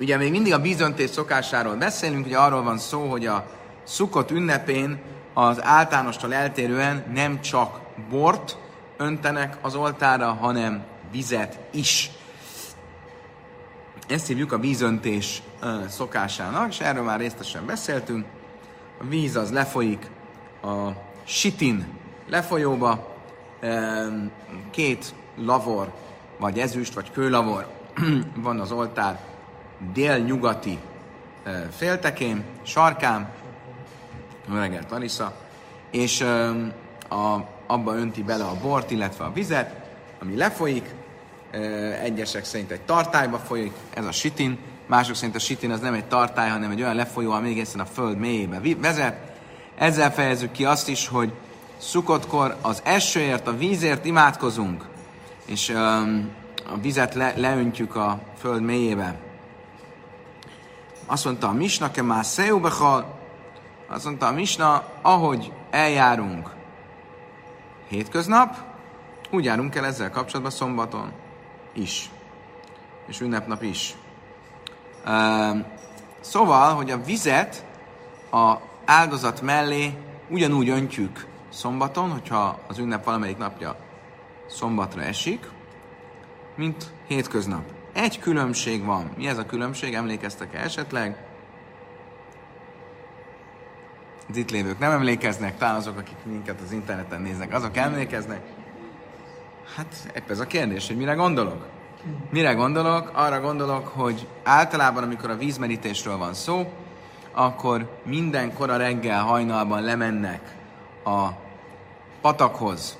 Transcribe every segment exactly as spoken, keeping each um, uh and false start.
Ugye még mindig a bízöntés szokásáról beszélünk, ugye arról van szó, hogy a Szukkot ünnepén az általánostól eltérően nem csak bort öntenek az oltára, hanem vizet is. Ezt hívjuk a vízöntés szokásának, és erről már részletesen beszéltünk. A víz az lefolyik a sitin lefolyóba, két lavor, vagy ezüst, vagy kőlavor van az oltár délnyugati féltekén, sarkán, öregel Tarisza, és a, abba önti bele a bort, illetve a vizet, ami lefolyik, egyesek szerint egy tartályba folyik, ez a sitin, mások szerint a sitin az nem egy tartály, hanem egy olyan lefolyó, ami egészen a föld mélyébe vezet. Ezzel fejezzük ki azt is, hogy Szukkotkor az esőért, a vízért imádkozunk, és um, a vizet le, leöntjük a föld mélyébe. Azt mondta a Misna, ke már széjúbechal, azt mondta a Misna, ahogy eljárunk hétköznap, úgy járunk el ezzel kapcsolatban szombaton is, és ünnepnap is. Um, szóval, hogy a vizet a áldozat mellé ugyanúgy öntjük szombaton, hogyha az ünnep valamelyik napja szombatra esik, mint hétköznap. Egy különbség van. Mi ez a különbség? Emlékeztek-e esetleg? Az itt lévők nem emlékeznek, talán azok, akik minket az interneten néznek, azok emlékeznek. Hát ez a kérdés, hogy mire gondolok? Mire gondolok? Arra gondolok, hogy általában, amikor a vízmerítésről van szó, akkor mindenkor a reggel hajnalban lemennek a patakhoz,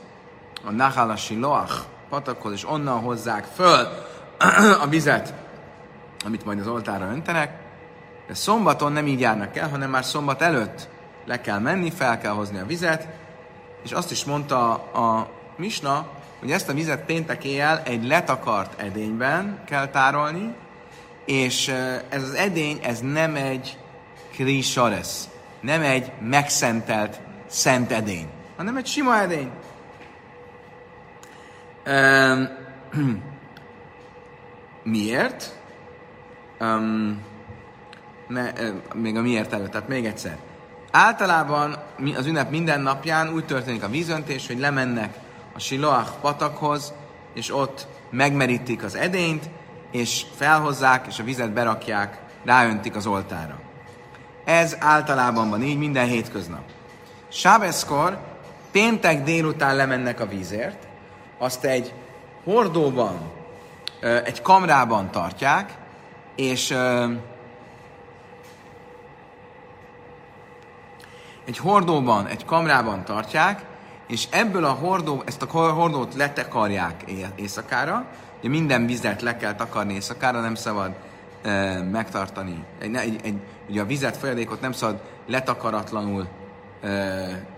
a Nahal HaShiloach patakhoz, és onnan hozzák föl a vizet, amit majd az oltára öntenek. De szombaton nem így járnak el, hanem már szombat előtt le kell menni, fel kell hozni a vizet, és azt is mondta a Misna, hogy ezt a vizet péntek éjjel egy letakart edényben kell tárolni, és ez az edény, ez nem egy krisaresz, nem egy megszentelt szent edény, hanem egy sima edény. Um, miért? Um, ne, még a miért előtt, tehát még egyszer. Általában az ünnep minden napján úgy történik a vízöntés, hogy lemennek a Siloah patakhoz, és ott megmerítik az edényt, és felhozzák, és a vizet berakják, ráöntik az oltára. Ez általában van így minden hétköznap. Sábeszkor péntek délután lemennek a vízért, azt egy hordóban, egy kamrában tartják, és egy hordóban, egy kamrában tartják, és ebből a hordó, ezt a hordót letakarják éjszakára, ugye minden vizet le kell takarni éjszakára, nem szabad megtartani, egy, egy, egy, ugye a vizet, folyadékot nem szabad letakaratlanul,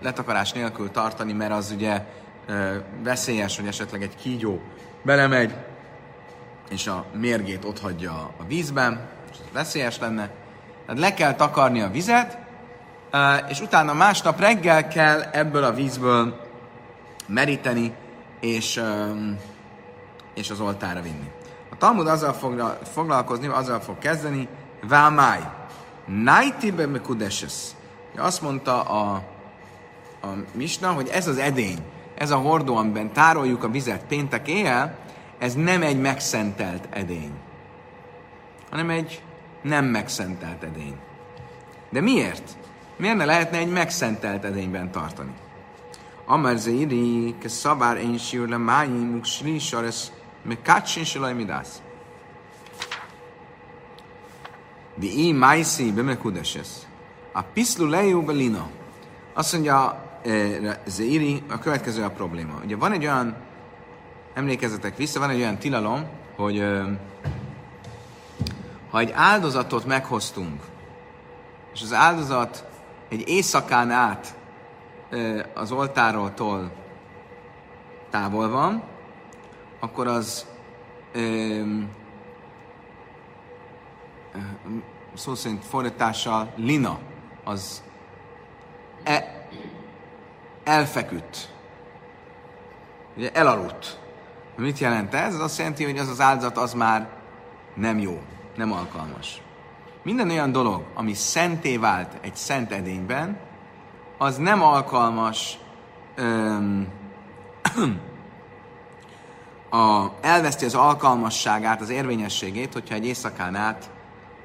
letakarás nélkül tartani, mert az ugye veszélyes, hogy esetleg egy kígyó belemegy, és a mérgét otthagyja a vízben, és ez veszélyes lenne. Tehát le kell takarni a vizet, és utána másnap reggel kell ebből a vízből meríteni, és, és az oltára vinni. A Talmud azzal fog foglalkozni, azzal fog kezdeni, Vámáj, Nájtibe Mekudeses. Azt mondta a, a Misna, hogy ez az edény, ez a hordó, amiben tároljuk a vizet péntek éjjel, ez nem egy megszentelt edény, hanem egy nem megszentelt edény. De miért? Miért ne lehetne egy megszentelt edényben tartani? Amar zeiri, ke szabár én siur le májim, uk sri saresz, me kacsin silaj midász. Di i májszi bemekudesesz. A piszlu lejú belina. Azt mondja Zeiri, a következő a probléma. Ugye van egy olyan, emlékezzetek vissza, van egy olyan tilalom, hogy ha egy áldozatot meghoztunk, és az áldozat egy éjszakán át az oltártól távol van, akkor az szó szerint fordítással lina, az e- elfeküdt, ugye elaludt. Mit jelent ez? Ez azt jelenti, hogy az az áldozat az már nem jó. nem alkalmas. Minden olyan dolog, ami szenté vált egy szent edényben, az nem alkalmas öm, a, elveszti az alkalmasságát, az érvényességét, hogyha egy éjszakán át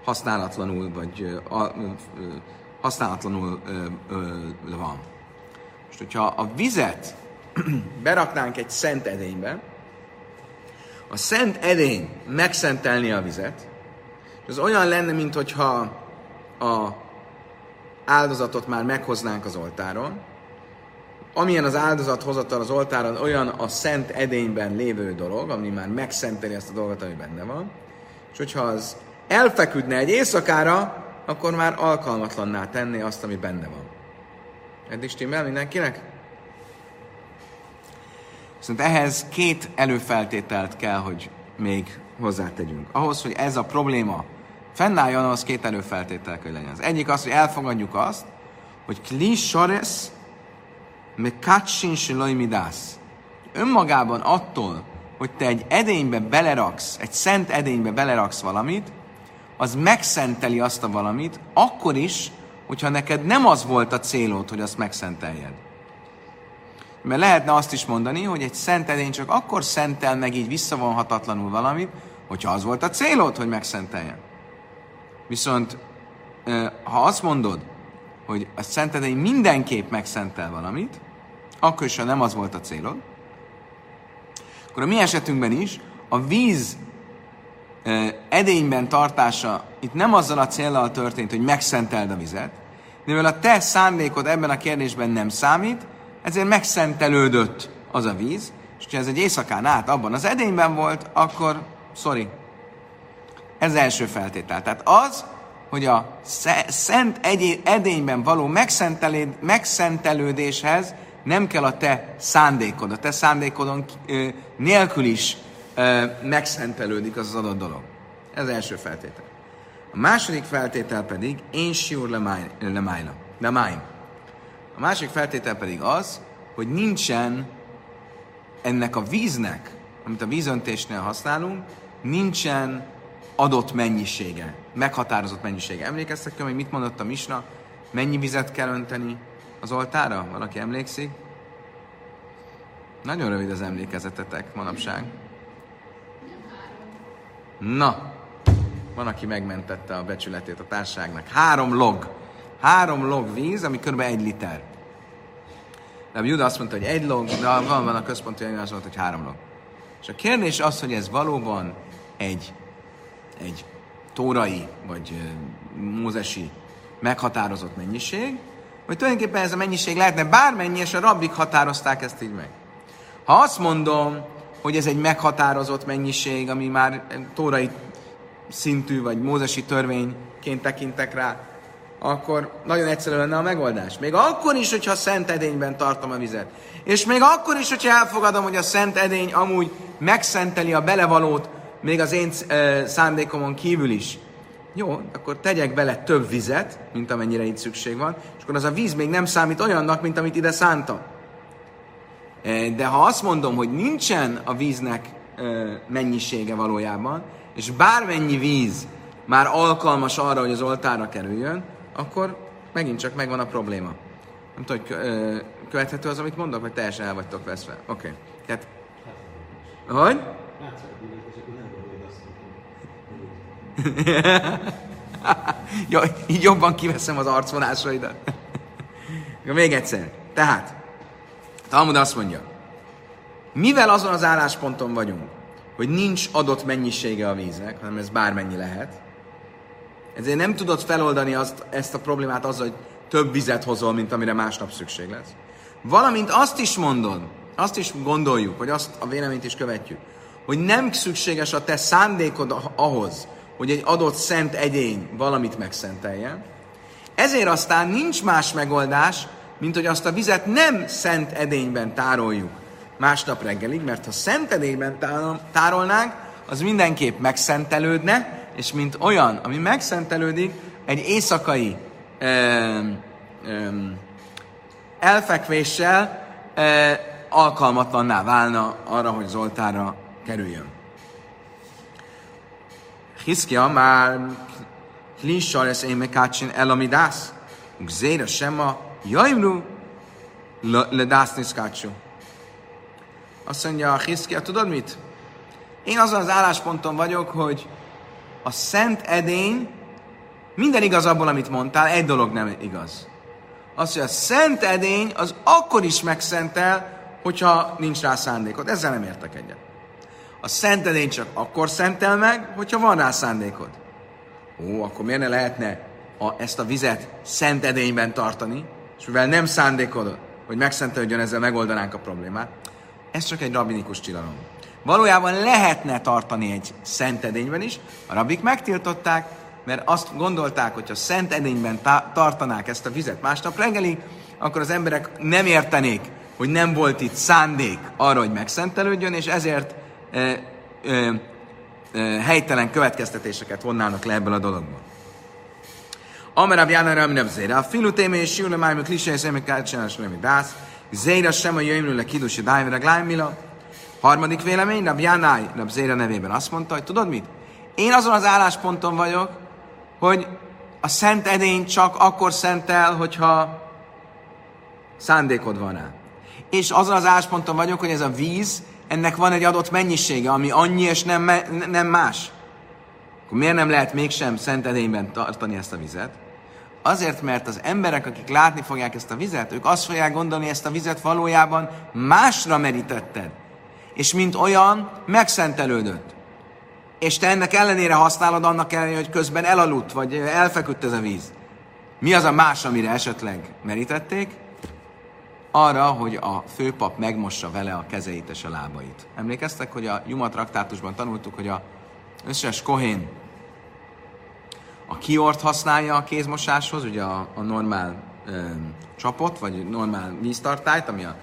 használatlanul vagy a, ö, ö, használatlanul ö, ö, van. Most, hogyha a vizet beraknánk egy szent edénybe, a szent edény megszentelni a vizet, és ez olyan lenne, mintha a áldozatot már meghoznánk az oltáron, amilyen az áldozathozatal az oltáron, olyan a szent edényben lévő dolog, ami már megszenteli ezt a dolgot, ami benne van, és hogyha az elfeküdne egy éjszakára, akkor már alkalmatlanná tenni azt, ami benne van. Eddig stimmel mindenkinek? Viszont ehhez két előfeltételt kell, hogy még hozzátegyünk. Ahhoz, hogy ez a probléma fennálljon, ahhoz két előfeltétel kell legyen. Az egyik az, hogy elfogadjuk azt, hogy kli soresz me katsin siloi midász. Önmagában attól, hogy te egy edénybe beleraksz, egy szent edénybe beleraksz valamit, az megszenteli azt a valamit, akkor is, hogyha neked nem az volt a célod, hogy azt megszenteljed. Mert lehetne azt is mondani, hogy egy szent edény csak akkor szentel meg így visszavonhatatlanul valamit, hogyha az volt a célod, hogy megszenteljen. Viszont ha azt mondod, hogy a szent edény mindenképp megszentel valamit, akkor is, ha nem az volt a célod, akkor a mi esetünkben is a víz edényben tartása itt nem azzal a céllal történt, hogy megszenteld a vizet, mivel a te szándékod ebben a kérdésben nem számít, ezért megszentelődött az a víz, és ha ez egy éjszakán át abban az edényben volt, akkor sorry. Ez első feltétel. Tehát az, hogy a szent edényben való megszentelődéshez nem kell a te szándékod. A te szándékodon nélkül is megszentelődik az az adott dolog. Ez első feltétel. A második feltétel pedig én siur lemájna. A másik feltétel pedig az, hogy nincsen ennek a víznek, amit a vízöntésnél használunk, nincsen adott mennyisége, meghatározott mennyisége. Emlékeztek ki, hogy mit mondott a Misna? Mennyi vizet kell önteni az oltára? Valaki emlékszik? Nagyon rövid az emlékezetetek manapság. Na, van, aki megmentette a becsületét a társágnak. Három log. Három log víz, ami kb. Egy liter. Rabbi Jehuda azt mondta, hogy egy log, de van, van a központi anyag, azt mondta, hogy három log. És a kérdés az, hogy ez valóban egy, egy tórai, vagy mózesi meghatározott mennyiség, vagy tulajdonképpen ez a mennyiség lehetne bármennyi, és a rabbik határozták ezt így meg. Ha azt mondom, hogy ez egy meghatározott mennyiség, ami már tórai szintű, vagy mózesi törvényként tekintek rá, akkor nagyon egyszerű lenne a megoldás. Még akkor is, hogyha szent edényben tartom a vizet. És még akkor is, hogyha elfogadom, hogy a szent edény amúgy megszenteli a belevalót, még az én szándékomon kívül is. Jó, akkor tegyek bele több vizet, mint amennyire itt szükség van, és akkor az a víz még nem számít olyannak, mint amit ide szántam. De ha azt mondom, hogy nincsen a víznek mennyisége valójában, és bármennyi víz már alkalmas arra, hogy az oltárra kerüljön, akkor megint csak megvan a probléma. Nem tudom, hogy követhető az, amit mondok, vagy teljesen el vagytok veszve. Oké. Okay. Tehát... Hogy? Jó, így jobban kiveszem az arcvonásaidat. Még egyszer. Tehát, Talmud azt mondja, mivel azon az állásponton vagyunk, hogy nincs adott mennyisége a víznek, hanem ez bármennyi lehet, ezért nem tudod feloldani azt, ezt a problémát azzal, hogy több vizet hozol, mint amire másnap szükség lesz. Valamint azt is mondod, azt is gondoljuk, vagy azt a véleményt is követjük, hogy nem szükséges a te szándékod ahhoz, hogy egy adott szent egyén valamit megszenteljen. Ezért aztán nincs más megoldás, mint hogy azt a vizet nem szent edényben tároljuk másnap reggelig, mert ha szent edényben tárolnánk, az mindenképp megszentelődne, és mint olyan, ami megszentelődik, egy éjszakai öm, öm, elfekvéssel öm, alkalmatlanná válna arra, hogy az oltárra kerüljön. Hiszkia már klissal lesz én mekácsin elamidász. Gzéra sem a jaimru ledász niszkácsú. Azt mondja Hiszkia, tudod mit? Én azon az állásponton vagyok, hogy a szent edény minden igaz abból, amit mondtál, egy dolog nem igaz. Az, hogy a szent edény az akkor is megszentel, hogyha nincs rá szándékod. Ezzel nem értek egyet. A szent edény csak akkor szentel meg, hogyha van rá szándékod. Ó, akkor miért ne lehetne a, ezt a vizet szent edényben tartani, és mivel nem szándékodod, hogy megszentelődjön, ezzel megoldanánk a problémát. Ez csak egy rabinikus csillalom. Valójában lehetne tartani egy szent edényben is, a rabik megtiltották, mert azt gondolták, hogy ha szent edényben tá- tartanák ezt a vizet másnap reggelig, akkor az emberek nem értenék, hogy nem volt itt szándék arra, hogy megszentelődjön, és ezért ö, ö, ö, helytelen következtetéseket vonnának le ebből a dologból. Amerab járnára, ami nem zére. A filutémé és jól a májmű klisei személyekát csinálás, ami dász. Zére sem a jöjjönőle kidusi dájvere glájmila. Harmadik vélemény, Rav Jánáj, Rav Zéra nevében azt mondta, hogy tudod mit? Én azon az állásponton vagyok, hogy a szent edény csak akkor szentel, hogyha szándékod van rá. És azon az állásponton vagyok, hogy ez a víz, ennek van egy adott mennyisége, ami annyi és nem, nem más. Akkor miért nem lehet mégsem szent edényben tartani ezt a vizet? Azért, mert az emberek, akik látni fogják ezt a vizet, ők azt fogják gondolni, ezt a vizet valójában másra merítetted. És mint olyan, megszentelődött. És te ennek ellenére használod, annak ellenére, hogy közben elaludt, vagy elfeküdt ez a víz. Mi az a más, amire esetleg merítették? Arra, hogy a főpap megmossa vele a kezeit és a lábait. Emlékeztek, hogy a Jumá traktátusban tanultuk, hogy az összes kohén a kiort használja a kézmosáshoz, ugye a, a normál ö, csapot, vagy normál víztartályt, ami a,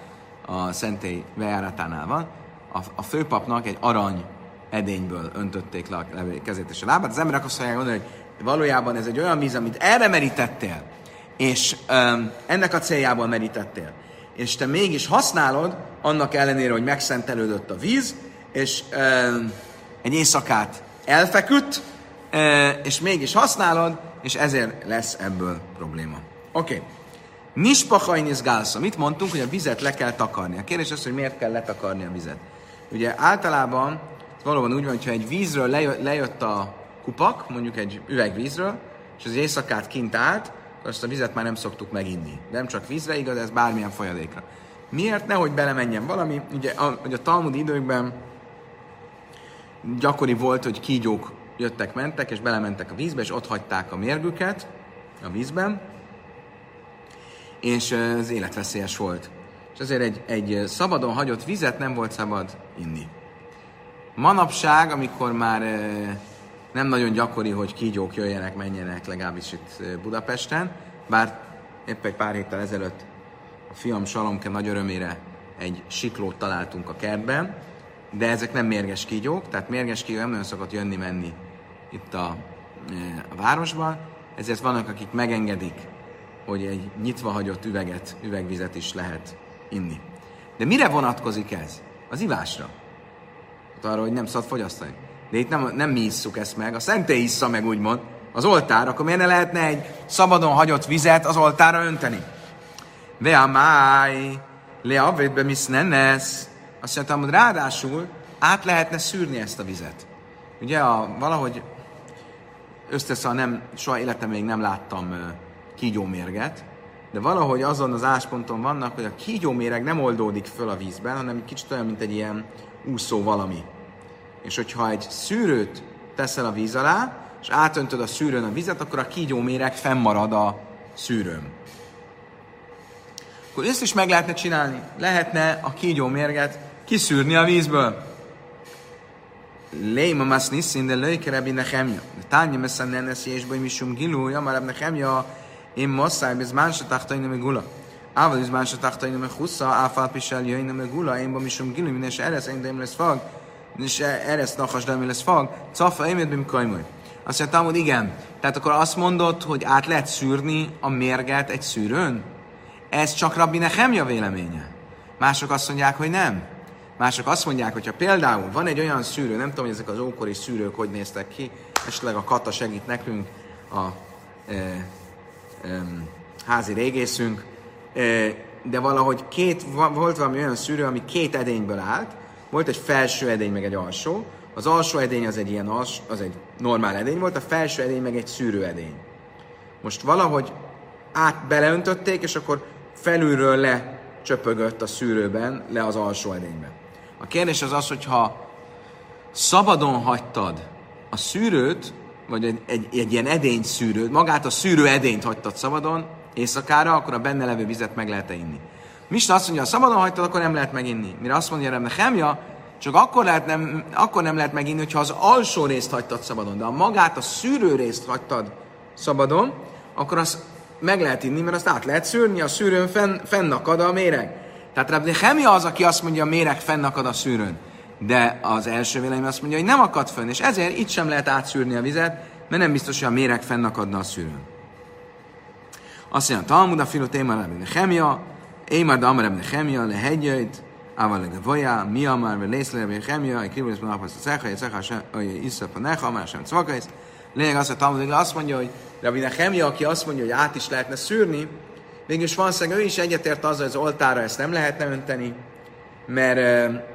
a szentély bejáratánál van. A, a főpapnak egy arany edényből öntötték le a kezét és a lábát. Az emberek azt mondják, hogy valójában ez egy olyan víz, amit erre merítettél, és öm, ennek a céljából merítettél. És te mégis használod, annak ellenére, hogy megszentelődött a víz, és öm, egy éjszakát elfeküdt, öm, és mégis használod, és ezért lesz ebből probléma. Oké. Okay. Nispachajnisz gálsza. Mit mondtunk, hogy a vizet le kell takarni. A kérdés az, hogy miért kell letakarni a vizet. Ugye általában valóban úgy van, hogyha egy vízről lejött a kupak, mondjuk egy üvegvízről, és az éjszakát kint állt, akkor azt a vizet már nem szoktuk meginni. De nem csak vízre igaz, ez bármilyen folyadékra. Miért? Nehogy belemenjen valami. Ugye a, a talmudi időkben gyakori volt, hogy kígyók jöttek-mentek, és belementek a vízbe, és ott hagyták a mérgüket a vízben, és az életveszélyes volt. És azért egy, egy szabadon hagyott vizet nem volt szabad inni. Manapság, amikor már nem nagyon gyakori, hogy kígyók jöjjenek, menjenek, legalábbis itt Budapesten, bár épp egy pár héttel ezelőtt a fiam Salomke nagy örömére egy siklót találtunk a kertben, de ezek nem mérges kígyók, tehát mérges kígyó nem nagyon szokott jönni-menni itt a, a városban, ezért vannak, akik megengedik, hogy egy nyitva hagyott üveget, üvegvizet is lehet inni. De mire vonatkozik ez? Az ivásra. Arra, hogy nem szabad fogyasztani. De itt nem, nem mi isszuk ezt meg, a szentély issza meg úgymond az oltár, akkor miért ne lehetne egy szabadon hagyott vizet az oltára önteni? Vea máj, lea avvétbe misznenesz. Azt mondtam, hogy ráadásul át lehetne szűrni ezt a vizet. Ugye a, valahogy összeszal nem, soha életem még nem láttam kígyómérget, de valahogy azon az ásponton vannak, hogy a kígyóméreg nem oldódik föl a vízben, hanem egy kicsit olyan, mint egy ilyen úszó valami. És hogyha egy szűrőt teszel a víz alá, és átöntöd a szűrőn a vizet, akkor a kígyóméreg fennmarad a szűrőn. Akkor ezt is meg lehetne csinálni. Lehetne a kígyómérget kiszűrni a vízből. Léma masznisszin, de lőjkerebi nechemja. Tányi meszen neneszi és bajmisum gilúja, marab nechemja, én mosszáj, biz másra tahtajna meg gula. Ával is másra tahtajna meg husza, áfál pisel jöjjna meg gula, én bajmisum gilú, minden se eresz, én dém lesz fag, és eresz nakas, dém lesz fag, cafa, én bim kajmoj. Azt mondtam, hogy igen. Tehát akkor azt mondod, hogy át lehet szűrni a mérget egy szűrőn? Ez csak Rabbi Nehemja véleménye. Mások azt mondják, hogy nem. Mások azt mondják, hogyha például van egy olyan szűrő, nem tudom, hogy ezek az ókori szűrők hogy néztek ki, esetleg a kata segít nekünk, a e, e, házi régészünk, e, de valahogy két, volt valami olyan szűrő, ami két edényből állt, volt egy felső edény, meg egy alsó, az alsó edény az egy ilyen alsó, az egy normál edény volt, a felső edény meg egy szűrő edény. Most valahogy át beleöntötték, és akkor felülről lecsöpögött a szűrőben, le az alsó edénybe. A kérdés az az, hogyha szabadon hagytad a szűrőt, vagy egy, egy, egy ilyen edény szűrőt, magát a szűrő edényt hagytad szabadon éjszakára, akkor a benne levő vizet meg lehet inni. Misna azt mondja, ha szabadon hagytad, akkor nem lehet meginni. Mire azt mondja, Nehemja, csak akkor, lehet nem, akkor nem lehet meginni, hogyha az alsó részt hagytad szabadon, de ha magát a szűrő részt hagytad szabadon, akkor azt meg lehet inni, mert azt át lehet szűrni, a szűrőn fenn, fennakad a méreg. Tehát Rabbi Nehemja az, aki azt mondja, a méreg fennakad a szűrőn. De az első vélemény azt mondja, hogy nem akad fönn, és ezért itt sem lehet átszűrni a vizet, mert nem biztos, hogy a méreg fennakadna a szűrőn. Azt mondja, Talmud a filó téma Rabbi Nehemja, Émar de Amarab Nehemja, lehegyöjt, Ávaleg a vajá, mi amár, ve lészle Rabbi Nehemja, egy kribulis mondapasz a szekhaj, egy szekhaj, egy iszap a neha, amár sem cvakajsz. Lényeg az, hogy Talmud azt mondja, hogy Rabbi Nehemja, aki azt mondja, hogy át is lehetne szűrni, mégis van szeg, ő is egyetért azzal, hogy az oltára ezt nem lehetne önteni, mert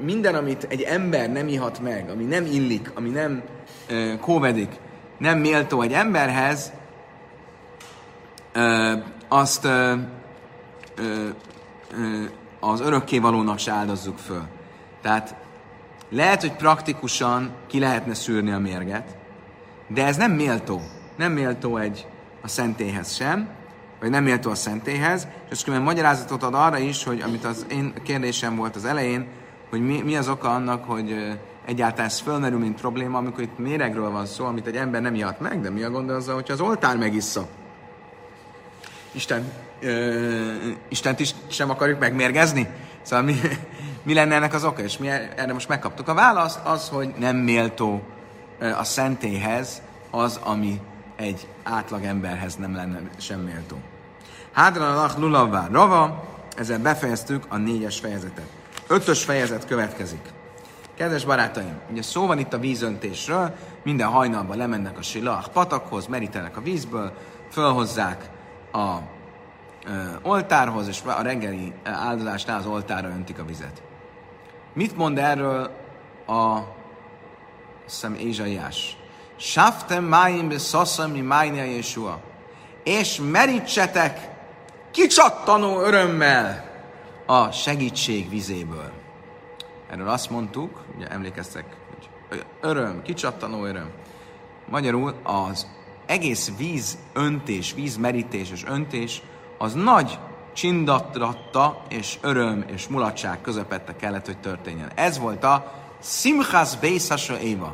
minden, amit egy ember nem ihat meg, ami nem illik, ami nem uh, kóvedik, nem méltó egy emberhez, uh, azt uh, uh, uh, az örökkévalónak se áldozzuk föl. Tehát lehet, hogy praktikusan ki lehetne szűrni a mérget, de ez nem méltó. Nem méltó egy a szentélyhez sem, vagy nem méltó a szentélyhez, és azt különben magyarázatot ad arra is, hogy amit az én kérdésem volt az elején, hogy mi, mi az oka annak, hogy egyáltalán ez fölmerül, mint probléma, amikor itt méregről van szó, amit egy ember nem ihat meg, de mi a gondol azzal, hogyha az oltár megissza? Isten, ö, Istent is sem akarjuk megmérgezni? Szóval mi, mi lenne ennek az oka? És mi erre most megkaptuk a választ, az, hogy nem méltó a szentélyhez az, ami egy átlag emberhez nem lenne sem méltó. Hádranalak lulavvá rava, ezzel befejeztük a négyes fejezetet. Ötös fejezet következik. Kedves barátaim, ugye szó van itt a vízöntésről, minden hajnalban lemennek a Siloah patakhoz, merítenek a vízből, fölhozzák a ö, oltárhoz, és a reggeli áldozásnál az oltárra öntik a vizet. Mit mond erről a szem Ézsaiás? Sáftem máim be szaszami májnia Yeshua. És merítsetek kicsattanó örömmel a segítség vizéből. Erről azt mondtuk, ugye emlékeztek, hogy öröm, kicsattanó öröm. Magyarul az egész víz öntés, vízmerítés és öntés az nagy csindatratta és öröm és mulatság közepette kellett, hogy történjen. Ez volt a Simchat Beit HaSho'eva.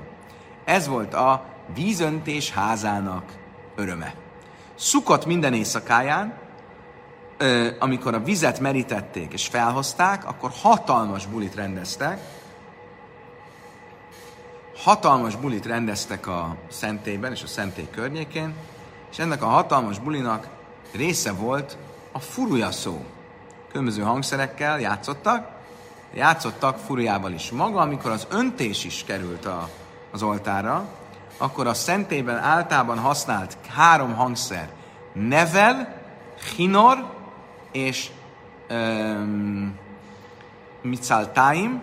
Ez volt a vízöntés házának öröme. Szukkot minden éjszakáján, amikor a vizet merítették és felhozták, akkor hatalmas bulit rendeztek. Hatalmas bulit rendeztek a szentélyben és a szentély környékén, és ennek a hatalmas bulinak része volt a furuja szó. Különböző hangszerekkel játszottak, játszottak furujával is. Maga, amikor az öntés is került a az oltárra, akkor a szentélyben általában használt három hangszer, nevel, chinor és um, micaltáim,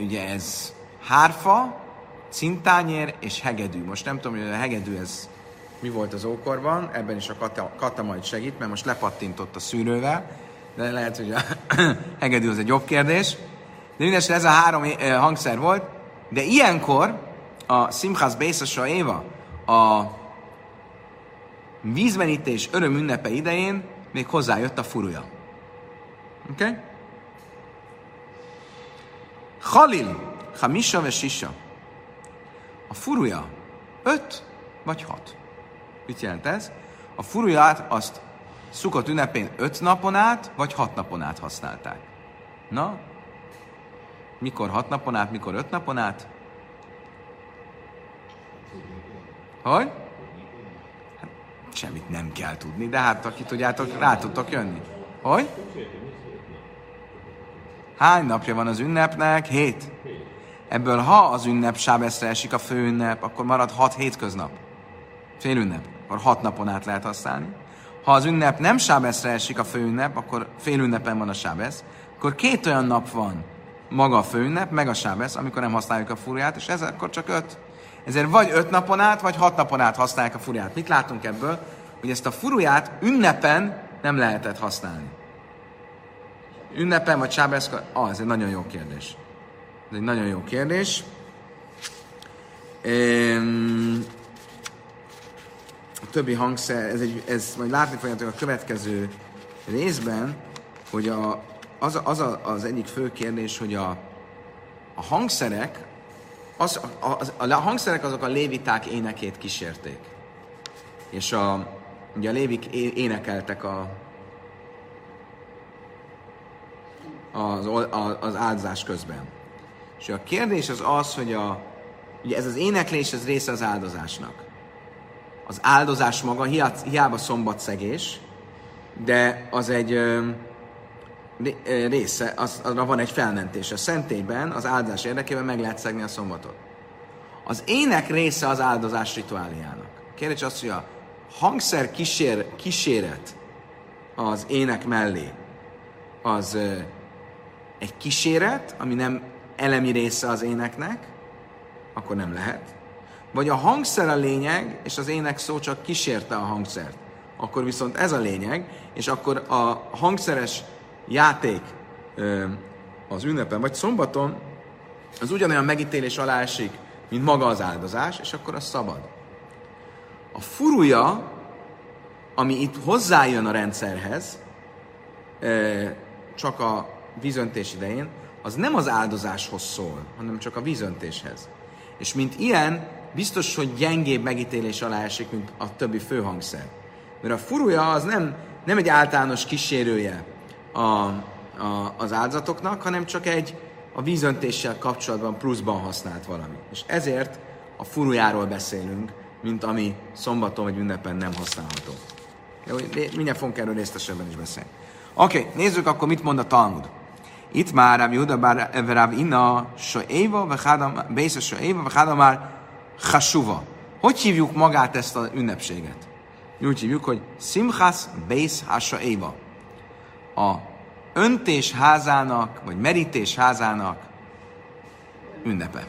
ugye ez hárfa, cintányér és hegedű. Most nem tudom, hogy a hegedű ez mi volt az ókorban, ebben is a kata, kata majd segít, mert most lepattintott a szűrővel, de lehet, hogy a hegedű az egy jobb kérdés. De mindesetre ez a három hangszer volt. De ilyenkor a Simchat Beit HaSho'eva, a vízmenítés öröm ünnepe idején még hozzájött a furuja. Oké? Okay? Halil, hamisha ve shisha. A furuja öt vagy hat. Mit jelent ez? A furuját azt Szukkot ünnepén öt napon át, vagy hat napon át használták. Na? Mikor hat napon át, mikor öt napon át? Hogy? Hát, semmit nem kell tudni, de hát aki tudjátok, rá tudtok jönni. Hogy? Hány napja van az ünnepnek? Hét. Ebből ha az ünnep sábeszre esik a főünnep, akkor marad hat hétköznap. Fél ünnep. Akkor hat napon át lehet használni. Ha az ünnep nem sábeszre esik a főünnep, akkor fél ünnepen van a sábesz. Akkor két olyan nap van maga a főünnep, meg a sábesz, amikor nem használjuk a fúriát, és ez akkor csak öt. Ezért vagy öt napon át, vagy hat napon át használják a fúriát. Mit látunk ebből? Hogy ezt a fúriát ünnepen nem lehetett használni. Ünnepen vagy sábeszkor? Ah, ez egy nagyon jó kérdés. Ez egy nagyon jó kérdés. Ehm, a többi hangszer, ez, egy, ez majd látni fogjátok a következő részben, hogy a, az, a, az, a, az egyik fő kérdés, hogy a, a hangszerek, az, a, a, a hangszerek azok a léviták énekét kísérték. És a, ugye a lévik énekeltek a Az, az áldozás közben. És a kérdés az az, hogy a, ugye ez az éneklés, ez része az áldozásnak. Az áldozás maga hiába szombatszegés, de az egy ö, része, az, arra van egy felmentés. A szentélyben az áldozás érdekében meg lehet szegni a szombatot. Az ének része az áldozás rituáliának. A kérdés az, hogy a hangszer kísér, kíséret az ének mellé az ö, egy kíséret, ami nem elemi része az éneknek, akkor nem lehet. Vagy a hangszer a lényeg, és az ének szó csak kísérte a hangszert. Akkor viszont ez a lényeg, és akkor a hangszeres játék az ünnepen, vagy szombaton, az ugyanolyan megítélés alá esik, mint maga az áldozás, és akkor az szabad. A furúja, ami itt hozzájön a rendszerhez, csak a vízöntés idején, az nem az áldozáshoz szól, hanem csak a vízöntéshez. És mint ilyen, biztos, hogy gyengébb megítélés alá esik, mint a többi főhangszer. Mert a furúja az nem, nem egy általános kísérője a, a, az áldozatoknak, hanem csak egy a vízöntéssel kapcsolatban pluszban használt valami. És ezért a furújáról beszélünk, mint ami szombaton vagy ünnepen nem használható. Mindjárt fogunk erről részletesebben is beszélni. Oké, okay, nézzük akkor, mit mond a Talmud. Itt már Rabbi Yehuda bar Ravina Sho'eva vechadam már Chashuva. Hogy hívjuk magát ezt az ünnepséget? Úgy hívjuk, hogy Simchat Beit HaSho'eva. A öntés házának, vagy merítés házának ünnepe.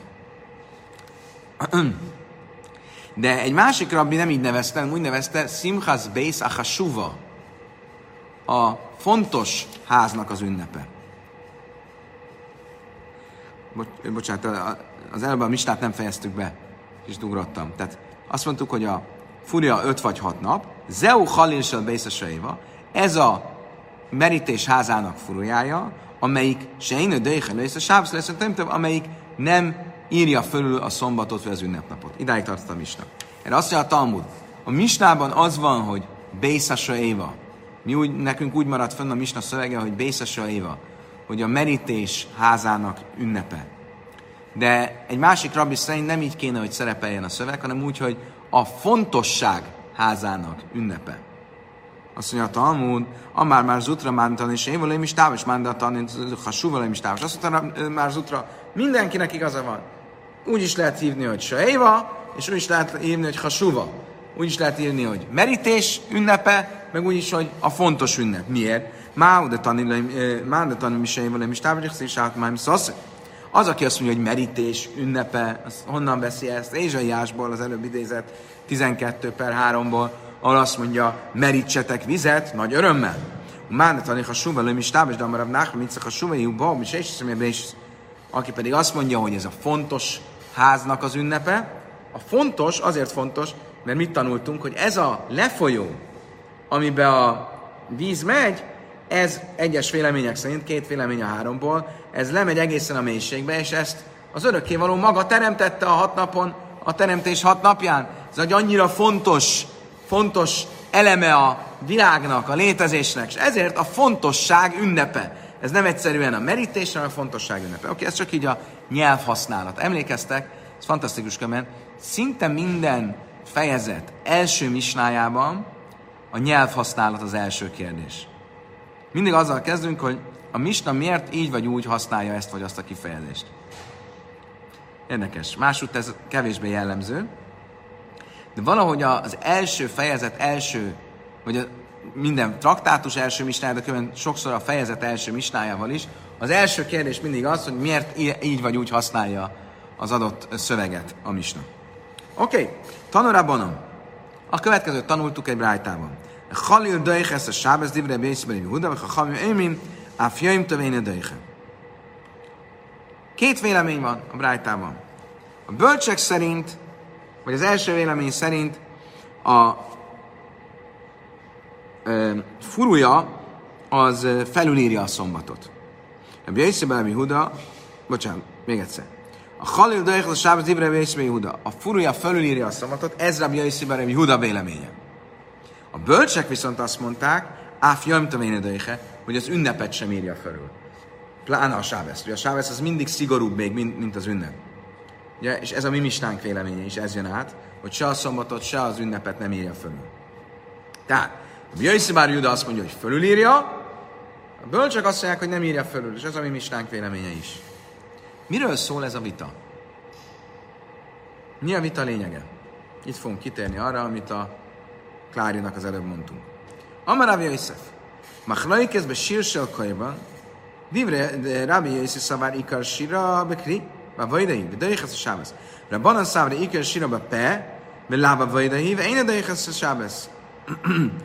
De egy másik rabbi nem így nevezte, úgy nevezte Simchat Beit HaSho'eva. A fontos háznak az ünnepe. Bo- bocsánat, az előbb a misnát nem fejeztük be, és dugrottam. Tehát azt mondtuk, hogy a furja öt vagy hat nap, Zeu Halilsel Bészeseiva, ez a merítés házának furujája, amelyik Seinő Deichel Bészesávsz lesz, amelyik nem írja fölül a szombatot vagy az ünnepnapot. Idáig tartott a misna. Erre azt mondja a Talmud, a misnában az van, hogy Bészeseiva. Mi úgy, nekünk úgy maradt fönn a misna szövege, hogy Beit HaSho'eva, hogy a merítés házának ünnepe. De egy másik rabbi szerint nem így kéne, hogy szerepeljen a szöveg, hanem úgy, hogy a fontosság házának ünnepe. Azt mondja a Talmud, amár már zutra már tanítsz, én valami is távos, már tanítsz, ha sú valami is távos. Azt mondta már zutra, mindenkinek igaza van. Úgy is lehet hívni, hogy Sho'eva, és úgy is lehet hívni, hogy Chashuva. Úgy is lehet írni, hogy merítés ünnepe, meg úgy is, hogy a fontos ünnep. Miért? Már de tanítom is, én valami is távolítani, és átmáim szasz. Az, aki azt mondja, hogy merítés ünnepe, az honnan veszi ezt? Ézsaiásból, az előbb idézett tizenkettő per háromból, ahol azt mondja, merítsetek vizet nagy örömmel. Már de tanítom is, valami is távolítani, de amarabb nákra, mint szak a súvelyúba, és és és aki pedig azt mondja, hogy ez a fontos háznak az ünnepe, a fontos, azért fontos, mert mit tanultunk, hogy ez a lefolyó, amiben a víz megy, ez egyes vélemények szerint, két vélemény a háromból, ez lemegy egészen a mélységbe, és ezt az örökkévaló maga teremtette a hat napon, a teremtés hat napján. Ez egy annyira fontos, fontos eleme a világnak, a létezésnek, és ezért a fontosság ünnepe. Ez nem egyszerűen a merítés, hanem a fontosság ünnepe. Oké, ez csak így a nyelvhasználat. Emlékeztek? Ez fantasztikus kömen. Szinte minden fejezet első misnájában a nyelvhasználat az első kérdés. Mindig azzal kezdünk, hogy a misna miért így vagy úgy használja ezt vagy azt a kifejezést. Érdekes. Másút ez kevésbé jellemző. De valahogy az első fejezet első, vagy a minden traktátus első misnája, de külön sokszor a fejezet első misnájával is, az első kérdés mindig az, hogy miért így vagy úgy használja az adott szöveget a misna. Oké, okay. Tanorabonom. A következőt tanultuk egy brájtában. Halil döjhesz a sábesz divre bészbeli hudam, ha hamil émin, a fjaim tövéne döjhe. Két vélemény van a brájtában. A bölcsek szerint, vagy az első vélemény szerint a ö, furúja az felülírja a szombatot. Rabbi Jaiszif, Rabbi Jehuda, bocsánat, még egyszer. A Halil Dajek, a Sábaz, Ibra, Rabbi Jaiszif, Rabbi Jehuda. A furúja felülírja a szombatot, ez Rabbi Jaiszif, Rabbi Jehuda véleménye. A bölcsek viszont azt mondták, áf jajm tövéne döjhe, hogy az ünnepet sem írja felül. Pláne a Sábaz. Ugye a Sábaz az mindig szigorúbb még, mint, mint az ünnep. Ugye, és ez a mi misnánk véleménye is, ez jön át, hogy se a szombatot, se az ünnepet nem írja fölül. Tehát, Rabbi Jaiszif, Rabbi Jehuda azt mondja, hogy felülírja. A bölcsök azt mondják, hogy nem írja fölül, és ez a mi misnánk véleménye is. Miről szól ez a vita? Mi a vita lényege? Itt fogunk kitérni arra, amit a Klárinak az előbb mondtunk. Amar Rav Yehuda, Machlaikes be sírsel kajban, divre Rav Yehuda szavár ikar síra be kri, be vajdai, be döjjhez a sábesz. Rabbanan szavár ikar síra be pe, be lába vajdai, ve én döjjhez a sábesz.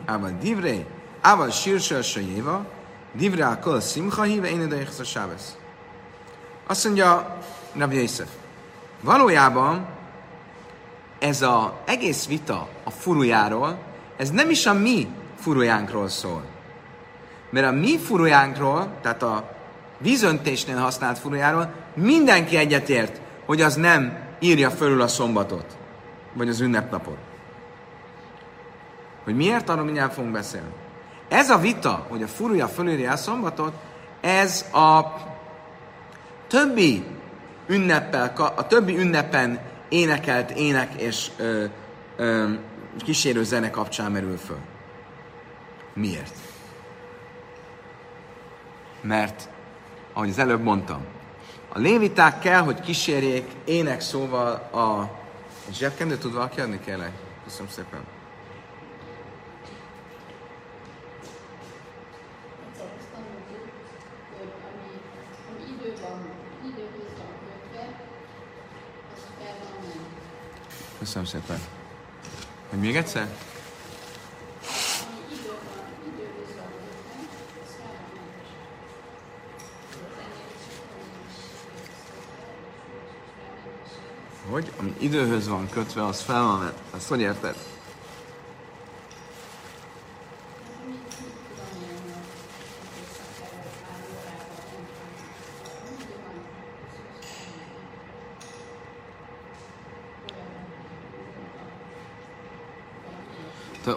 Ával divre, ával sírsel sajéva, Divrá kol simcha híve én idejéhez a sábesz. Azt mondja Rabbi Jaiszif, valójában ez az egész vita a furujáról, ez nem is a mi furujánkról szól. Mert a mi furujánkról, tehát a vízöntésnél használt furujáról, mindenki egyetért, hogy az nem írja fölül a szombatot, vagy az ünnepnapot. Hogy miért, arról mindjárt fogunk beszélni. Ez a vita, hogy a furúja fölírja a szombatot, ez a többi ünneppel, a többi ünnepen énekelt ének és ö, ö, kísérő zene kapcsán merül föl. Miért? Mert, ahogy az előbb mondtam, a léviták kell, hogy kísérjék ének szóval a... Zsebkendőt tud valaki adni, kérlek? Köszönöm szépen. Köszönöm szépen. Hogy még egyszer? Hogy? Ami időhöz van kötve, az fel van vett. Azt hogy érted?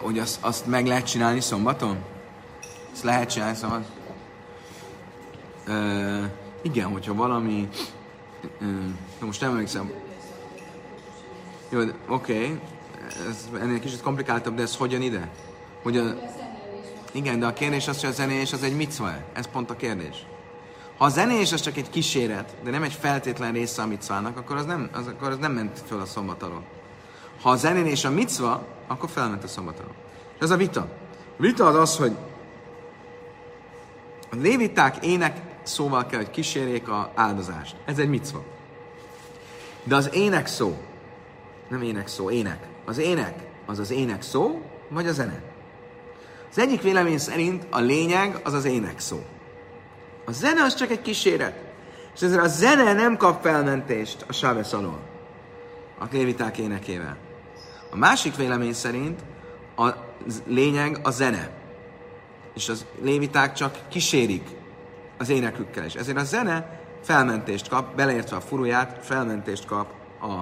Hogy azt, azt meg lehet csinálni szombaton? Ezt lehet csinálni szombaton? Ö, igen, hogyha valami... Ö, de most nem emlékszem. Jó, oké. Okay. Ennél kicsit komplikáltabb, de ez hogy jön ide? Hogy a, igen, de a kérdés az, hogy a zenés az egy micva-e? Ez pont a kérdés. Ha a zenés az csak egy kíséret, de nem egy feltétlen része a micvának, akkor az nem, az, akkor az nem ment föl a szombat alól. Ha a zenés a micva, akkor felment a szombatra. És ez a vita. A vita az az, hogy a léviták ének szóval kell, hogy kísérjék az áldozást. Ez egy micva. De az ének szó, nem ének szó, ének. Az ének az az ének szó, vagy a zene. Az egyik vélemény szerint a lényeg az az ének szó. A zene az csak egy kíséret. És ezért a zene nem kap felmentést a sábesz alól. A léviták énekével. A másik vélemény szerint a lényeg a zene. És a léviták csak kísérik az énekükkel is. Ezért a zene felmentést kap, beleértve a furuját, felmentést kap a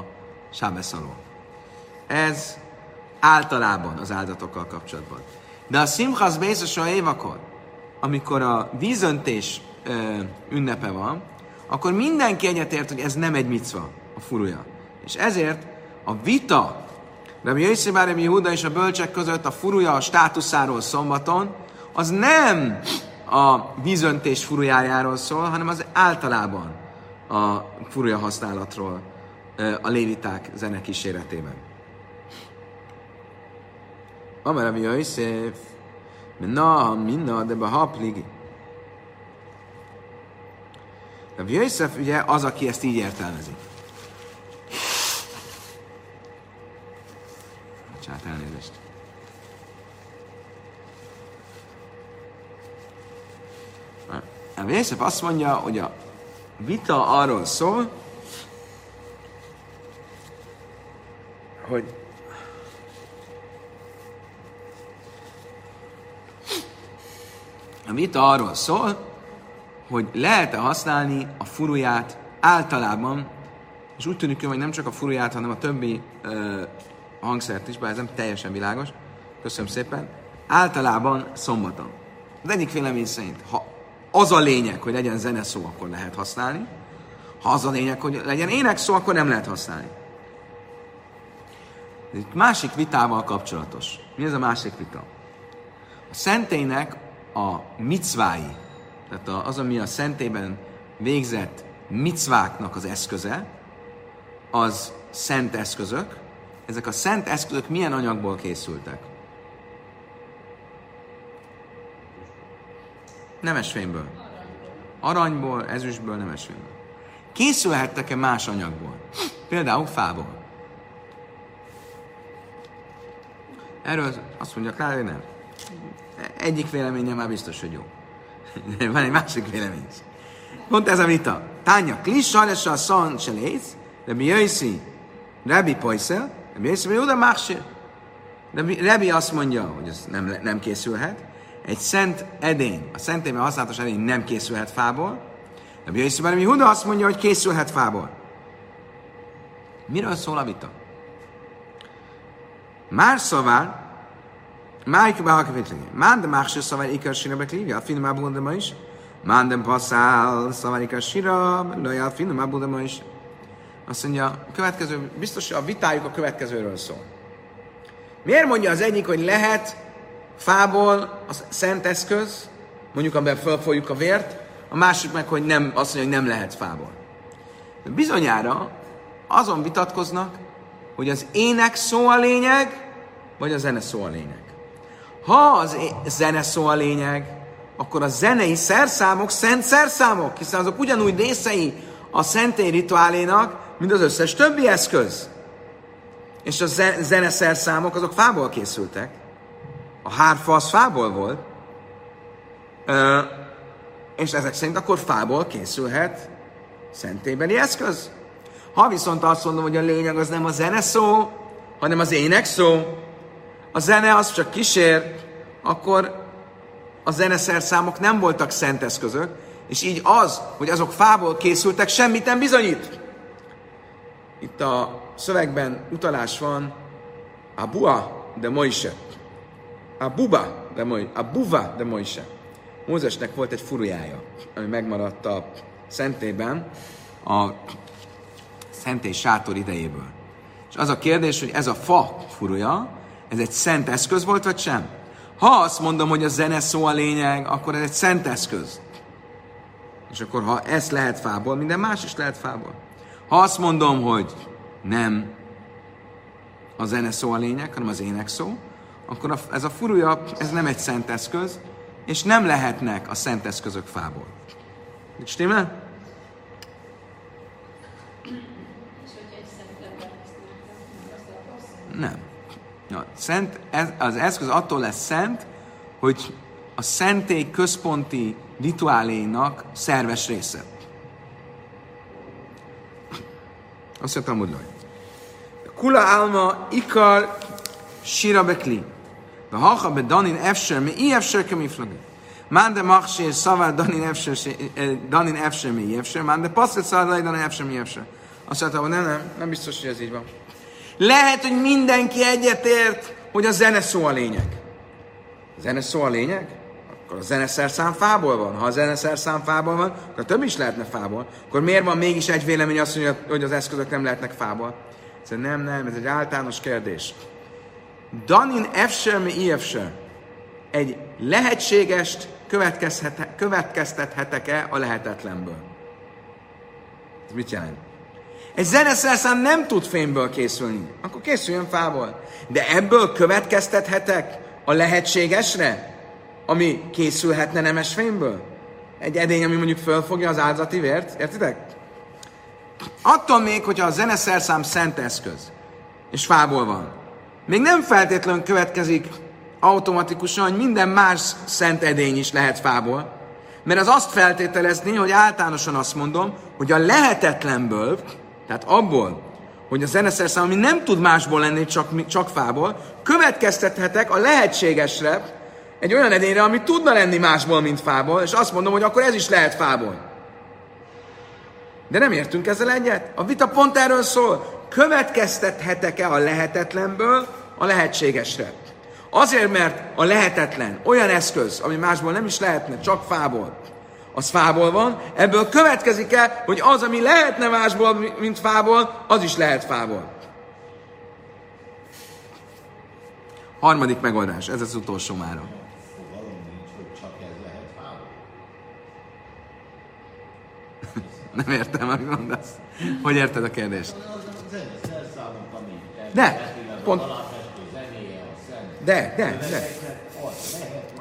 sábesz alól. Ez általában az áldatokkal kapcsolatban. De a Simchat Beit HaSho'eva-kor, amikor a vízöntés ö, ünnepe van, akkor mindenki egyetért, hogy ez nem egy micva, a furuja. És ezért a vita Rabbi Jaiszif, Rabbi Jehuda és a bölcsek között a furúja a státuszáról szombaton, az nem a vízöntés furújájáról szól, hanem az általában a furúja használatról a léviták zene kíséretében. Amar Rabbi Jaiszif, minna, minna, de behaplig. Rabbi Jaiszif ugye az, aki ezt így értelmezi. Bocsánat, elnézést. Rabbi Jaiszif azt mondja, hogy a vita arról szól, hogy a vita arról szól, hogy lehet-e használni a furuját általában, és úgy tűnik, hogy nem csak a furuját, hanem a többi ö, hangszert is, bár ez nem teljesen világos, köszönöm szépen, általában szombaton. Az egyik vélemény szerint, ha az a lényeg, hogy legyen zeneszó, akkor lehet használni, ha az a lényeg, hogy legyen énekszó, akkor nem lehet használni. Ez egy másik vitával kapcsolatos. Mi ez a másik vita? A szentélynek a micvái, tehát az, ami a szentélyben végzett micváknak az eszköze, az szent eszközök. Ezek a szent eszközök milyen anyagból készültek? Nemesfémből. Aranyból, ezüstből, nemesfémből. Készülhettek-e más anyagból? Például fából. Erről azt mondja Klára, hogy nem. Egyik véleménye már biztos, hogy jó. De van egy másik vélemény. Pont ez a vita. Tánja, kliss, hajlassa a szan, se lész, Rabbi Jaiszif, Rabbi pojszel, Rabbi Jaiszif, Rabbi Jehuda máksir. Rabbi azt mondja, hogy ez nem, nem készülhet. Egy szent edény, a szentélyben használatos edény nem készülhet fából. Rabbi Jaiszif, Rabbi Jehuda azt mondja, hogy készülhet fából. Miről szól a vita? Már szavár, májk behakvétlenül. Mándem ákső szavár ikar sírebe klívja, a finom ábúdama is. Mándem passzál szavár ikar sírebe, lojál finom ábúdama is. Azt mondja, a következő, biztos a vitájuk a következőről szól. Miért mondja az egyik, hogy lehet fából a szent eszköz, mondjuk amiben felfolyjuk a vért, a másik meg, hogy nem, azt mondja, hogy nem lehet fából. De bizonyára azon vitatkoznak, hogy az ének szó a lényeg, vagy a zene szó a lényeg. Ha az é- zene szó a lényeg, akkor a zenei szerszámok szent szerszámok, hiszen azok ugyanúgy részei a szentély rituálénak, mint az összes többi eszköz. És a ze- zene szerszámok azok fából készültek. A hárfa az fából volt. Ö, és ezek szerint akkor fából készülhet szentélybeli eszköz. Ha viszont azt mondom, hogy a lényeg az nem a zene szó, hanem az ének szó, a zene az csak kísér, akkor a zeneszerszámok nem voltak szent eszközök, és így az, hogy azok fából készültek, semmit nem bizonyít. Itt a szövegben utalás van a bua de Mózes, a buba de Mózes, a buva de Mózes. Mózesnek volt egy furujája, ami megmaradt a szentélyben, a szentély sátor idejéből. És az a kérdés, hogy ez a fa furúja, ez egy szent eszköz volt, vagy sem? Ha azt mondom, hogy a zene szó a lényeg, akkor ez egy szent eszköz. És akkor ha ez lehet fából, minden más is lehet fából. Ha azt mondom, hogy nem a zene szó a lényeg, hanem az ének szó, akkor a, ez a furúja, ez nem egy szent eszköz, és nem lehetnek a szent eszközök fából. Nincs témel? Nem. Ja, szent, ez, az eszköz attól lesz szent, hogy a szentély központi rituálénak szerves része. Azt mondja Talmud laj. Kula alma ikar sira bekli. De haha be danin efser, mi i efser kemiflagi. Mánde maksir szavár danin efser, danin efser, mi i efser. Mánde passzett szavár danin efser, mi i efser. Azt mondja, hogy nem, nem, nem biztos, hogy ez így van. Lehet, hogy mindenki egyetért, hogy a zene szó a lényeg. A zene szó a lényeg? Akkor a zeneszerszám fából van. Ha a zeneszerszám fából van, akkor több is lehetne fából. Akkor miért van mégis egy vélemény azt mondja, hogy az eszközök nem lehetnek fából? Ez nem, nem, ez egy általános kérdés. Danin efser mi i efser. Egy lehetségest következtethetek-e a lehetetlenből? Ez mit jelent? Egy zeneszerszám nem tud fémből készülni, akkor készüljön fából. De ebből következtethetek a lehetségesre, ami készülhetne nemes fémből? Egy edény, ami mondjuk fölfogja az áldozati vért, értitek? Attól még, hogyha a zeneszerszám szent eszköz, és fából van, még nem feltétlenül következik automatikusan, hogy minden más szent edény is lehet fából, mert az azt feltételezni, hogy általánosan azt mondom, hogy a lehetetlenből, tehát abból, hogy a zeneszerszám, ami nem tud másból lenni, csak, csak fából, következtethetek a lehetségesre, egy olyan edényre, ami tudna lenni másból, mint fából, és azt mondom, hogy akkor ez is lehet fából. De nem értünk ezzel egyet. A vita pont erről szól. Következtethetek-e a lehetetlenből a lehetségesre? Azért, mert a lehetetlen olyan eszköz, ami másból nem is lehetne, csak fából, az fából van, ebből következik el, hogy az, ami lehetne másból, mint fából, az is lehet fából. Harmadik megoldás, ez az utolsó mára. Nem értem, amit mondasz. Hogy érted a kérdést? De, pont. De, de, de.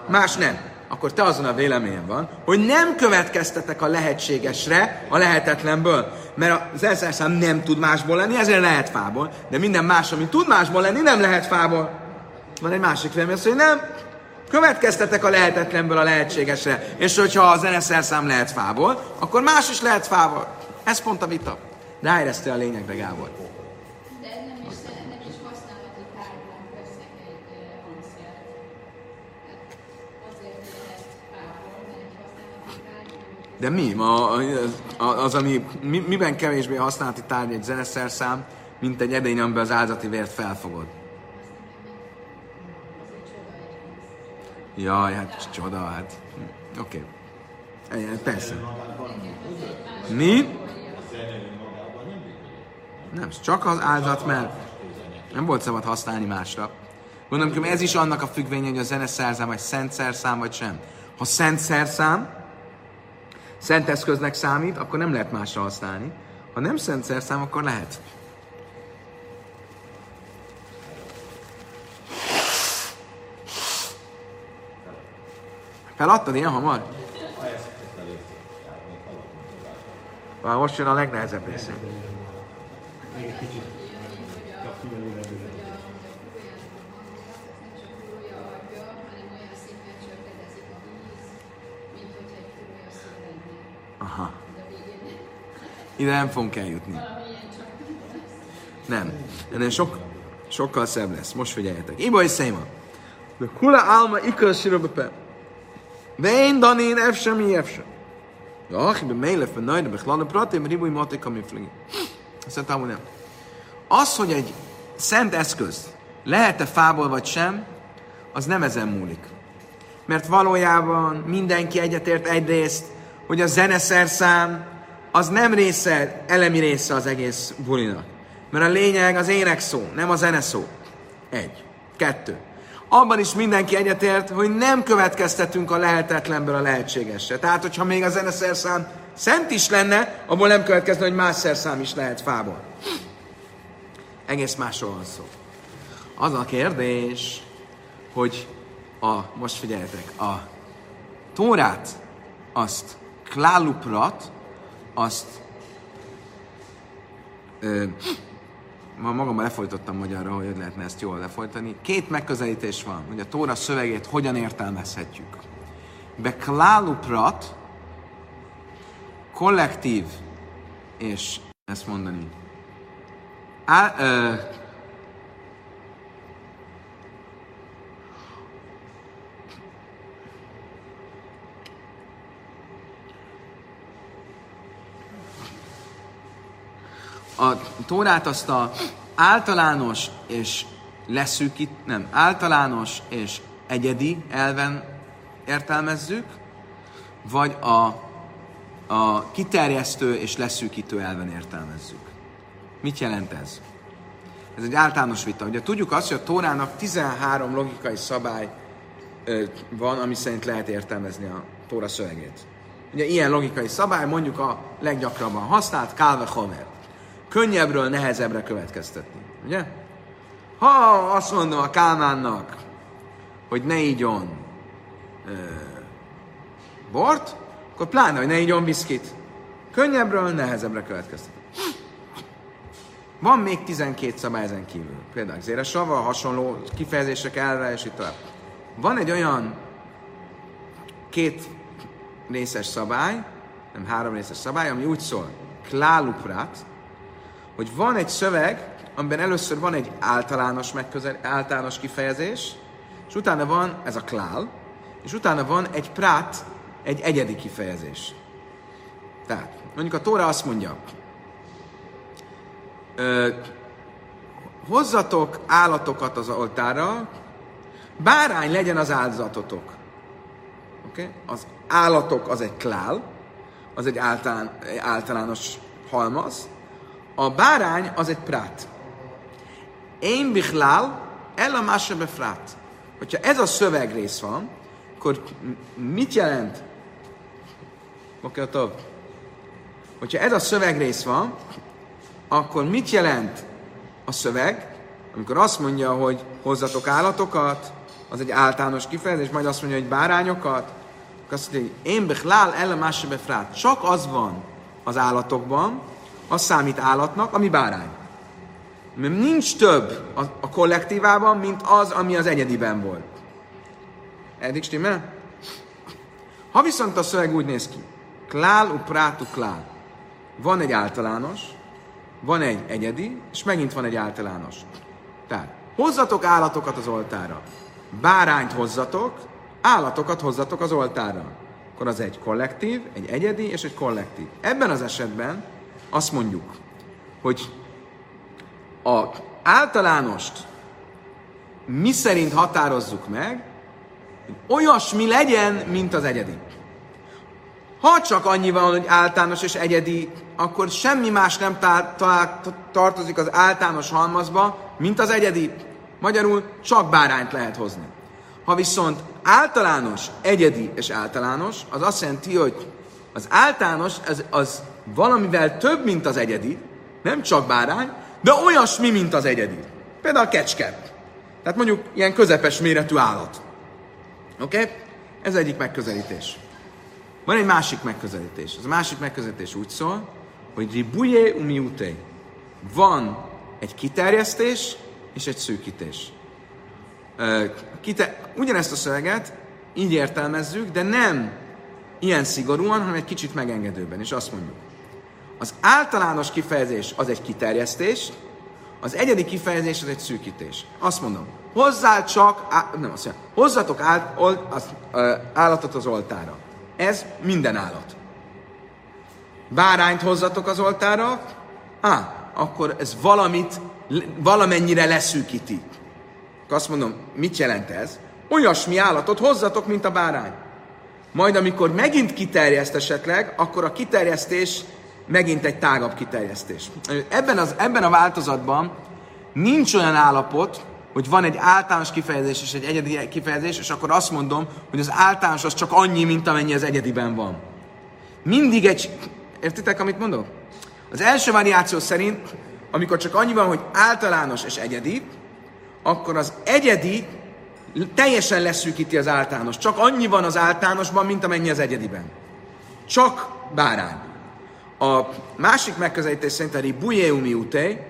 Más nem. Akkor te azon a véleményen van, hogy nem következtetek a lehetségesre a lehetetlenből. Mert az elszerszám nem tud másból lenni, ezért lehet fából. De minden más, ami tud másból lenni, nem lehet fából. Van egy másik vélemény, az, hogy nem. Következtetek a lehetetlenből a lehetségesre. És hogyha a zeneszerszám lehet fából, akkor más is lehet fából. Ez pont a vita. Ráéreztél a lényegre, Gábor. De nem is, nem is használható tárgyban veszek egy hangszert. Azért lehet fából, mert használható tárgyban. De mi? A, a, az, ami, mi, miben kevésbé használható tárgy egy zeneszerszám, mint egy edény, amiben az áldozati vért felfogod? Jaj, hát csoda, hát. Oké. Okay. Persze. Mi? Nem, csak az áldozat, mert nem volt szabad használni másra. Gondolom, hogy ez is annak a függvénye, hogy a zeneszerszám, vagy szent szerszám, vagy sem. Ha szent szerszám, szent eszköznek számít, akkor nem lehet másra használni. Ha nem szent szerszám, akkor lehet. Feladtad ilyen hamar? Már most jön a legnehezebb része. Aha. Ide nem fogunk eljutni. Nem. Ennél sok, sokkal szebb lesz. Most figyeljetek. Ibai széma. De kula álma ikölsíró bepe. Vén Danin efse mi efse. De akibe mélefben nagyra beklálna praté, mert Ribouillé matéka mi flingi. Szerintem nem. Az, hogy egy szent eszköz lehet-e fából vagy sem, az nem ezen múlik. Mert valójában mindenki egyetért egyrészt, hogy a zeneszerszám az nem része, elemi része az egész bulinak. Mert a lényeg az énekszó, nem a zeneszó. Egy. Kettő. Abban is mindenki egyetért, hogy nem következtetünk a lehetetlenből a lehetségesre. Tehát, hogyha még a zeneszerszám szent is lenne, abból nem következne, hogy más szerszám is lehet fából. Egész másról van szó. Az a kérdés, hogy a, most figyeljetek, a Tórát, azt kláluprat, azt ö, ma magamban lefolytottam magyarra, hogy hogy lehetne ezt jól lefolytani. Két megközelítés van, hogy a Tóra szövegét hogyan értelmezhetjük. Be kláluprat, kollektív, és ezt mondani, á, ö, a Tórát azt a általános és leszűkít, nem, általános és egyedi elven értelmezzük, vagy a, a kiterjesztő és leszűkítő elven értelmezzük. Mit jelent ez? Ez egy általános vita. Ugye tudjuk azt, hogy a Tórának tizenhárom logikai szabály ö, van, ami szerint lehet értelmezni a Tóra szövegét. Ugye ilyen logikai szabály, mondjuk a leggyakrabban használt Kálve Honnert. könnyebbről nehezebbre következtetni. Ugye? Ha azt mondom a Kálmánnak, hogy ne igyon e, bort, akkor pláne, hogy ne igyon biszkit. Könnyebbről nehezebbre következtetni. Van még tizenkét szabály ezen kívül. Például zéresava, hasonló kifejezések elve, és itt tovább. Van egy olyan két részes szabály, nem három részes szabály, ami úgy szól, kláluprat, hogy van egy szöveg, amiben először van egy általános, megközel, általános kifejezés, és utána van ez a klál, és utána van egy prát, egy egyedi kifejezés. Tehát, mondjuk a Tóra azt mondja, Ö, hozzatok állatokat az oltárra, bárány legyen az áldozatotok. Okay? Az állatok az egy klál, az egy általán, általános halmaz, a bárány az egy prát. Én bichlál, el a másra befrát. Hogyha ez a szövegrész van, akkor mit jelent? Oké, okay, tovább. Hogyha ez a szövegrész van, akkor mit jelent a szöveg, amikor azt mondja, hogy hozzatok állatokat, az egy általános kifejezés, majd azt mondja, hogy bárányokat, azt mondja, hogy én bechlál el a másra befrát. Csak az van az állatokban, az számít állatnak, ami bárány. Mert nincs több a kollektívában, mint az, ami az egyediben volt. Eddig stimmel? Ha viszont a szöveg úgy néz ki, klál u prát u klál. Van egy általános, van egy egyedi, és megint van egy általános. Tehát, hozzatok állatokat az oltára. Bárányt hozzatok, állatokat hozzatok az oltára. Akkor az egy kollektív, egy egyedi és egy kollektív. Ebben az esetben azt mondjuk, hogy az általánost mi szerint határozzuk meg, hogy olyasmi legyen, mint az egyedi. Ha csak annyi van, hogy általános és egyedi, akkor semmi más nem tá- tá- tartozik az általános halmazba, mint az egyedi. Magyarul csak bárányt lehet hozni. Ha viszont általános, egyedi és általános, az azt jelenti, hogy az általános az, az valamivel több, mint az egyedi, nem csak bárány, de olyasmi, mint az egyedi. Például a kecske. Tehát mondjuk ilyen közepes méretű állat. Oké? Okay? Ez egyik megközelítés. Van egy másik megközelítés. Az a másik megközelítés úgy szól, hogy Ribouillé u miuté. Van egy kiterjesztés és egy szűkítés. Ugyanezt a szöveget így értelmezzük, de nem ilyen szigorúan, hanem egy kicsit megengedőben. És azt mondjuk, az általános kifejezés az egy kiterjesztés, az egyedi kifejezés az egy szűkítés. Azt mondom, hozzá csak, nem azt mondom, hozzatok állatot az oltára. Ez minden állat. Bárányt hozzatok az oltára, á, akkor ez valamit, valamennyire leszűkíti. Azt mondom, mit jelent ez? Olyasmi állatot hozzatok, mint a bárány. Majd amikor megint kiterjeszt esetleg, akkor a kiterjesztés megint egy tágabb kiterjesztés. Ebben, az, ebben a változatban nincs olyan állapot, hogy van egy általános kifejezés és egy egyedi kifejezés, és akkor azt mondom, hogy az általános az csak annyi, mint amennyi az egyediben van. Mindig egy... Értitek, amit mondok? Az első variáció szerint, amikor csak annyi van, hogy általános és egyedi, akkor az egyedi teljesen leszűkíti az általános. Csak annyi van az általánosban, mint amennyi az egyediben. Csak bárány. A másik megközelítés szerint a Ribouillé u miuté,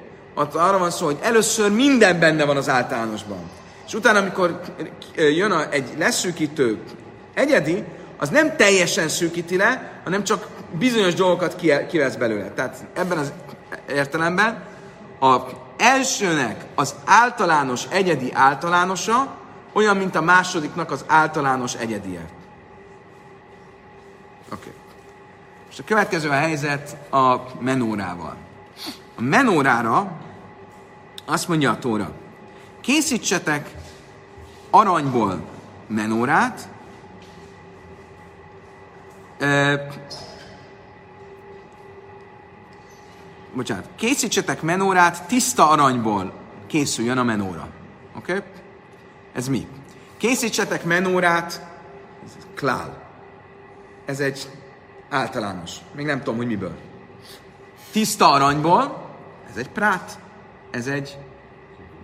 arra van szó, hogy először minden benne van az általánosban. És utána, amikor jön a, egy leszűkítő egyedi, az nem teljesen szűkíti le, hanem csak bizonyos dolgokat kivesz belőle. Tehát ebben az értelemben az elsőnek az általános egyedi általánosa olyan, mint a másodiknak az általános egyedie. Oké. Okay. Most a következő a helyzet a menórával. A menórára azt mondja a Tóra, készítsetek aranyból menórát, euh, bocsánat, készítsetek menórát, tiszta aranyból készüljön a menóra. Oké? Okay? Ez mi? Készítsetek menórát, ez klál. Ez egy általános. Még nem tudom, hogy miből. Tiszta aranyból, Ez egy prát, ez egy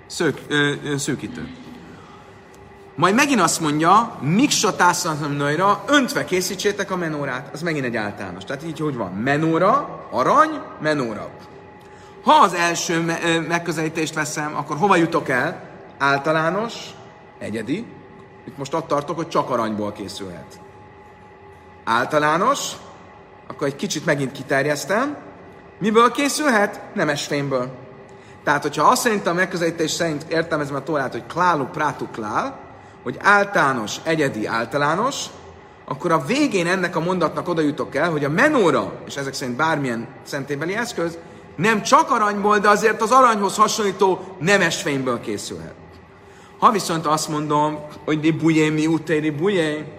szők, ö, ö, szőkítő. Majd megint azt mondja, miksa tászlatom nőra, öntve készítsétek a menórát. Az megint egy általános. Tehát így, hogy van menóra, arany, menóra. Ha az első me- ö, megközelítést veszem, akkor hova jutok el? Általános, egyedi. Itt most ott tartok, hogy csak aranyból készülhet. Általános, akkor egy kicsit megint kiterjesztem. Miből készülhet? Nemesfémből. Tehát, hogyha azt szerint a megközelítés szerint értelmezem a Tórát, hogy kláluprat klál, hogy általános, egyedi, általános, akkor a végén ennek a mondatnak oda jutok el, hogy a menóra, és ezek szerint bármilyen szentélybeli eszköz, nem csak aranyból, de azért az aranyhoz hasonlító nemesfényből készülhet. Ha viszont azt mondom, hogy ribouillé mi uté ribouillé,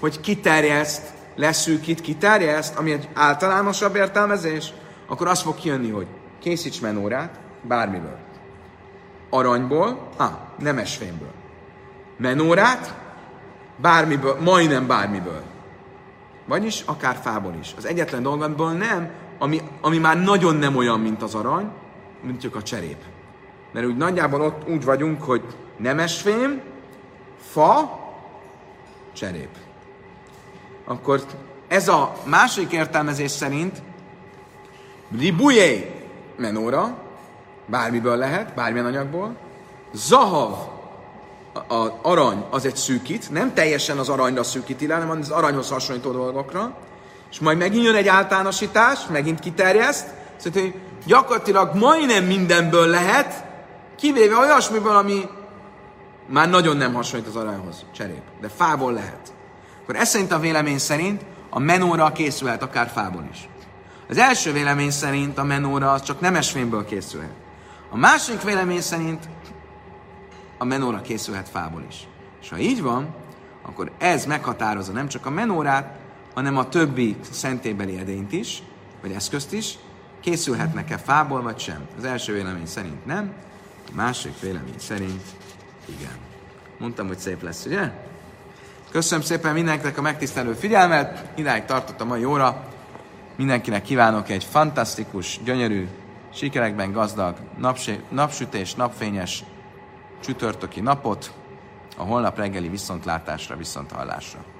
hogy kiterjeszt, leszűkít, kiterjeszt, ami egy általánosabb értelmezés, akkor az fog kijönni, hogy készíts menórát bármiből. Aranyból, á, ah, nemesfényből. Menórát bármiből, majdnem bármiből. Vagyis akár fából is. Az egyetlen dolgokból nem, ami, ami már nagyon nem olyan, mint az arany, mint csak a cserép. Mert úgy nagyjából ott úgy vagyunk, hogy nemesfém, fa, cserép. Akkor ez a másik értelmezés szerint ribouillé menóra, bármiből lehet, bármilyen anyagból. Zahav, az arany, az egy szűkít, nem teljesen az aranyra szűkíti le, hanem az aranyhoz hasonlító dolgokra. És majd megint jön egy általánosítás, megint kiterjeszt, szóval, hogy gyakorlatilag majdnem mindenből lehet, kivéve olyasmiből, ami már nagyon nem hasonlít az aranyhoz, cserép, de fából lehet. Akkor ez szerint a vélemény szerint a menóra készülhet, akár fából is. Az első vélemény szerint a menóra az csak nemesfémből készülhet. A másik vélemény szerint a menóra készülhet fából is. És ha így van, akkor ez meghatározza nem csak a menórát, hanem a többi szentélybeli edényt is, vagy eszközt is, készülhetnek-e fából, vagy sem. Az első vélemény szerint nem, a másik vélemény szerint igen. Mondtam, hogy szép lesz, ugye? Köszönöm szépen mindenkinek a megtisztelő figyelmet, idáig tartott a mai óra. Mindenkinek kívánok egy fantasztikus, gyönyörű, sikerekben gazdag, napsé- napsütés, napfényes csütörtöki napot, a holnap reggeli viszontlátásra, viszonthallásra.